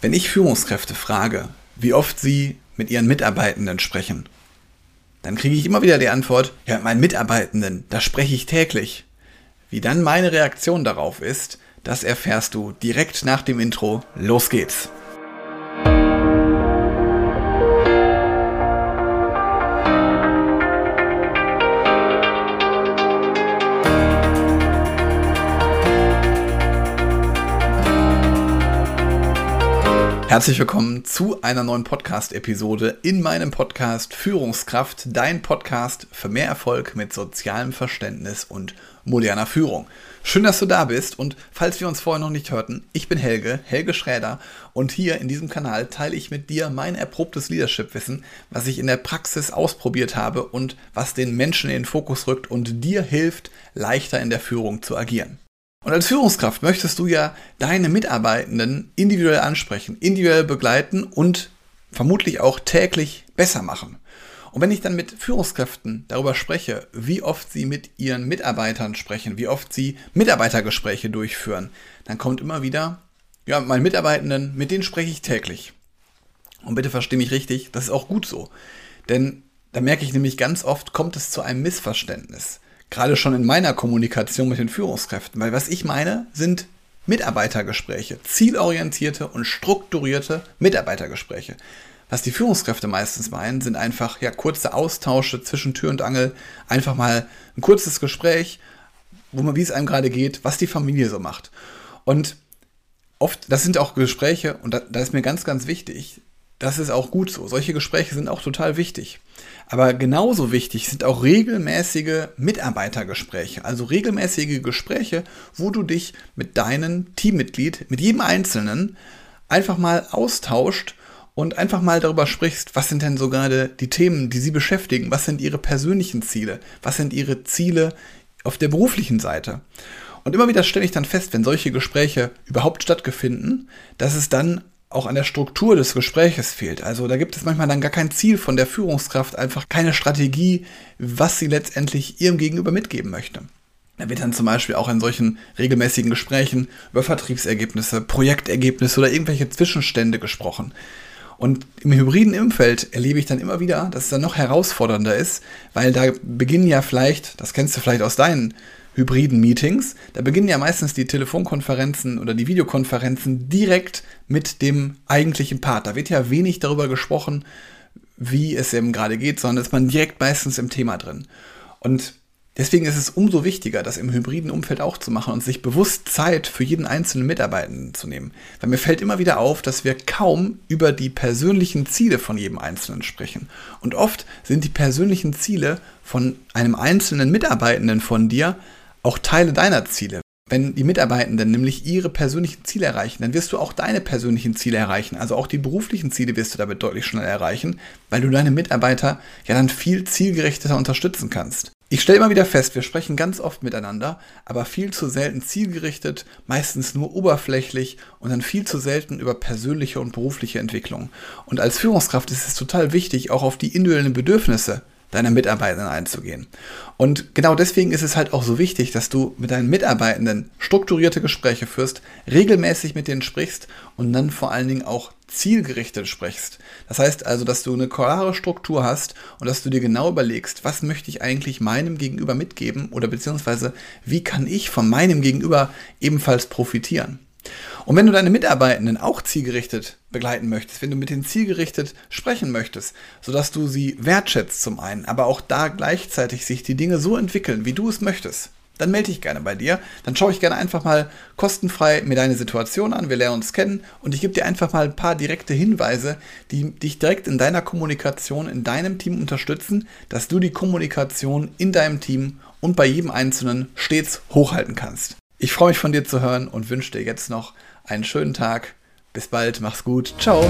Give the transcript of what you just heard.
Wenn ich Führungskräfte frage, wie oft sie mit ihren Mitarbeitenden sprechen, dann kriege ich immer wieder die Antwort, ja, mit meinen Mitarbeitenden, da spreche ich täglich. Wie dann meine Reaktion darauf ist, das erfährst du direkt nach dem Intro. Los geht's! Herzlich willkommen zu einer neuen Podcast-Episode in meinem Podcast Führungskraft, dein Podcast für mehr Erfolg mit sozialem Verständnis und moderner Führung. Schön, dass du da bist, und falls wir uns vorher noch nicht hörten, ich bin Helge Schräder, und hier in diesem Kanal teile ich mit dir mein erprobtes Leadership-Wissen, was ich in der Praxis ausprobiert habe und was den Menschen in den Fokus rückt und dir hilft, leichter in der Führung zu agieren. Und als Führungskraft möchtest du ja deine Mitarbeitenden individuell ansprechen, individuell begleiten und vermutlich auch täglich besser machen. Und wenn ich dann mit Führungskräften darüber spreche, wie oft sie mit ihren Mitarbeitern sprechen, wie oft sie Mitarbeitergespräche durchführen, dann kommt immer wieder, ja, meine Mitarbeitenden, mit denen spreche ich täglich. Und bitte verstehe mich richtig, das ist auch gut so. Denn da merke ich nämlich ganz oft, kommt es zu einem Missverständnis. Gerade schon in meiner Kommunikation mit den Führungskräften, weil was ich meine, sind Mitarbeitergespräche, zielorientierte und strukturierte Mitarbeitergespräche. Was die Führungskräfte meistens meinen, sind einfach kurze Austausche zwischen Tür und Angel, einfach mal ein kurzes Gespräch, wie es einem gerade geht, was die Familie so macht. Und oft, das sind auch Gespräche, und da ist mir ganz, ganz wichtig, das ist auch gut so. Solche Gespräche sind auch total wichtig. Aber genauso wichtig sind auch regelmäßige Mitarbeitergespräche, also regelmäßige Gespräche, wo du dich mit deinem Teammitglied, mit jedem Einzelnen einfach mal austauscht und einfach mal darüber sprichst, was sind denn so gerade die Themen, die sie beschäftigen, was sind ihre persönlichen Ziele, was sind ihre Ziele auf der beruflichen Seite. Und immer wieder stelle ich dann fest, wenn solche Gespräche überhaupt stattfinden, dass es dann auch an der Struktur des Gespräches fehlt. Also da gibt es manchmal dann gar kein Ziel von der Führungskraft, einfach keine Strategie, was sie letztendlich ihrem Gegenüber mitgeben möchte. Da wird dann zum Beispiel auch in solchen regelmäßigen Gesprächen über Vertriebsergebnisse, Projektergebnisse oder irgendwelche Zwischenstände gesprochen. Und im hybriden Umfeld erlebe ich dann immer wieder, dass es dann noch herausfordernder ist, weil da beginnen ja vielleicht, das kennst du vielleicht aus deinen hybriden Meetings, da beginnen ja meistens die Telefonkonferenzen oder die Videokonferenzen direkt mit dem eigentlichen Part. Da wird ja wenig darüber gesprochen, wie es eben gerade geht, sondern ist man direkt meistens im Thema drin. Und deswegen ist es umso wichtiger, das im hybriden Umfeld auch zu machen und sich bewusst Zeit für jeden einzelnen Mitarbeitenden zu nehmen. Weil mir fällt immer wieder auf, dass wir kaum über die persönlichen Ziele von jedem Einzelnen sprechen. Und oft sind die persönlichen Ziele von einem einzelnen Mitarbeitenden von dir auch Teile deiner Ziele. Wenn die Mitarbeitenden nämlich ihre persönlichen Ziele erreichen, dann wirst du auch deine persönlichen Ziele erreichen. Also auch die beruflichen Ziele wirst du damit deutlich schneller erreichen, weil du deine Mitarbeiter ja dann viel zielgerichteter unterstützen kannst. Ich stelle immer wieder fest, wir sprechen ganz oft miteinander, aber viel zu selten zielgerichtet, meistens nur oberflächlich und dann viel zu selten über persönliche und berufliche Entwicklung. Und als Führungskraft ist es total wichtig, auch auf die individuellen Bedürfnisse deiner Mitarbeitenden einzugehen. Und genau deswegen ist es halt auch so wichtig, dass du mit deinen Mitarbeitenden strukturierte Gespräche führst, regelmäßig mit denen sprichst und dann vor allen Dingen auch zielgerichtet sprichst. Das heißt also, dass du eine klare Struktur hast und dass du dir genau überlegst, was möchte ich eigentlich meinem Gegenüber mitgeben oder beziehungsweise wie kann ich von meinem Gegenüber ebenfalls profitieren. Und wenn du deine Mitarbeitenden auch zielgerichtet begleiten möchtest, wenn du mit denen zielgerichtet sprechen möchtest, sodass du sie wertschätzt zum einen, aber auch da gleichzeitig sich die Dinge so entwickeln, wie du es möchtest, dann melde ich gerne bei dir, dann schaue ich gerne einfach mal kostenfrei mir deine Situation an, wir lernen uns kennen und ich gebe dir einfach mal ein paar direkte Hinweise, die dich direkt in deiner Kommunikation, in deinem Team unterstützen, dass du die Kommunikation in deinem Team und bei jedem Einzelnen stets hochhalten kannst. Ich freue mich, von dir zu hören, und wünsche dir jetzt noch einen schönen Tag. Bis bald, mach's gut, ciao.